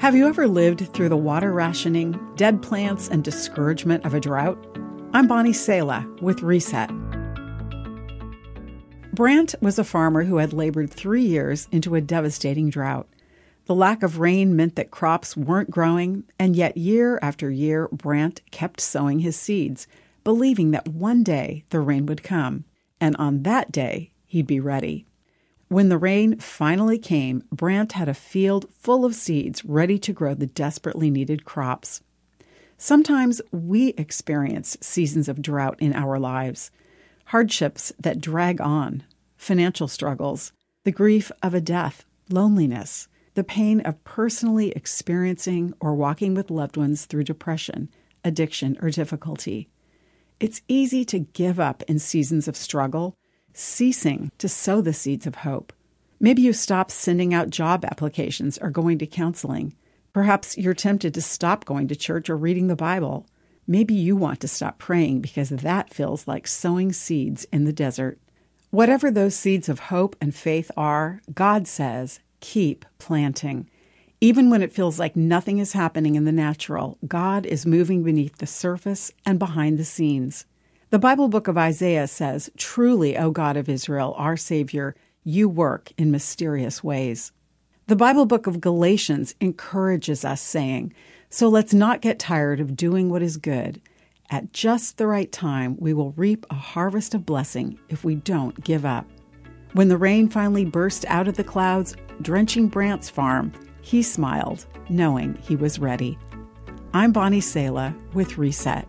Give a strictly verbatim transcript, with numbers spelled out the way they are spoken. Have you ever lived through the water rationing, dead plants, and discouragement of a drought? I'm Bonnie Sela with Reset. Brant was a farmer who had labored three years into a devastating drought. The lack of rain meant that crops weren't growing, and yet year after year, Brant kept sowing his seeds, believing that one day the rain would come, and on that day he'd be ready. When the rain finally came, Brant had a field full of seeds ready to grow the desperately needed crops. Sometimes we experience seasons of drought in our lives, hardships that drag on, financial struggles, the grief of a death, loneliness, the pain of personally experiencing or walking with loved ones through depression, addiction, or difficulty. It's easy to give up in seasons of struggle, ceasing to sow the seeds of hope. Maybe you stop sending out job applications or going to counseling. Perhaps you're tempted to stop going to church or reading the Bible. Maybe you want to stop praying because that feels like sowing seeds in the desert. Whatever those seeds of hope and faith are, God says, keep planting. Even when it feels like nothing is happening in the natural, God is moving beneath the surface and behind the scenes. The Bible book of Isaiah says, "Truly, O God of Israel, our Savior, you work in mysterious ways." The Bible book of Galatians encourages us, saying, "So let's not get tired of doing what is good. At just the right time, we will reap a harvest of blessing if we don't give up." When the rain finally burst out of the clouds, drenching Brant's farm, he smiled, knowing he was ready. I'm Bonnie Sela with Reset.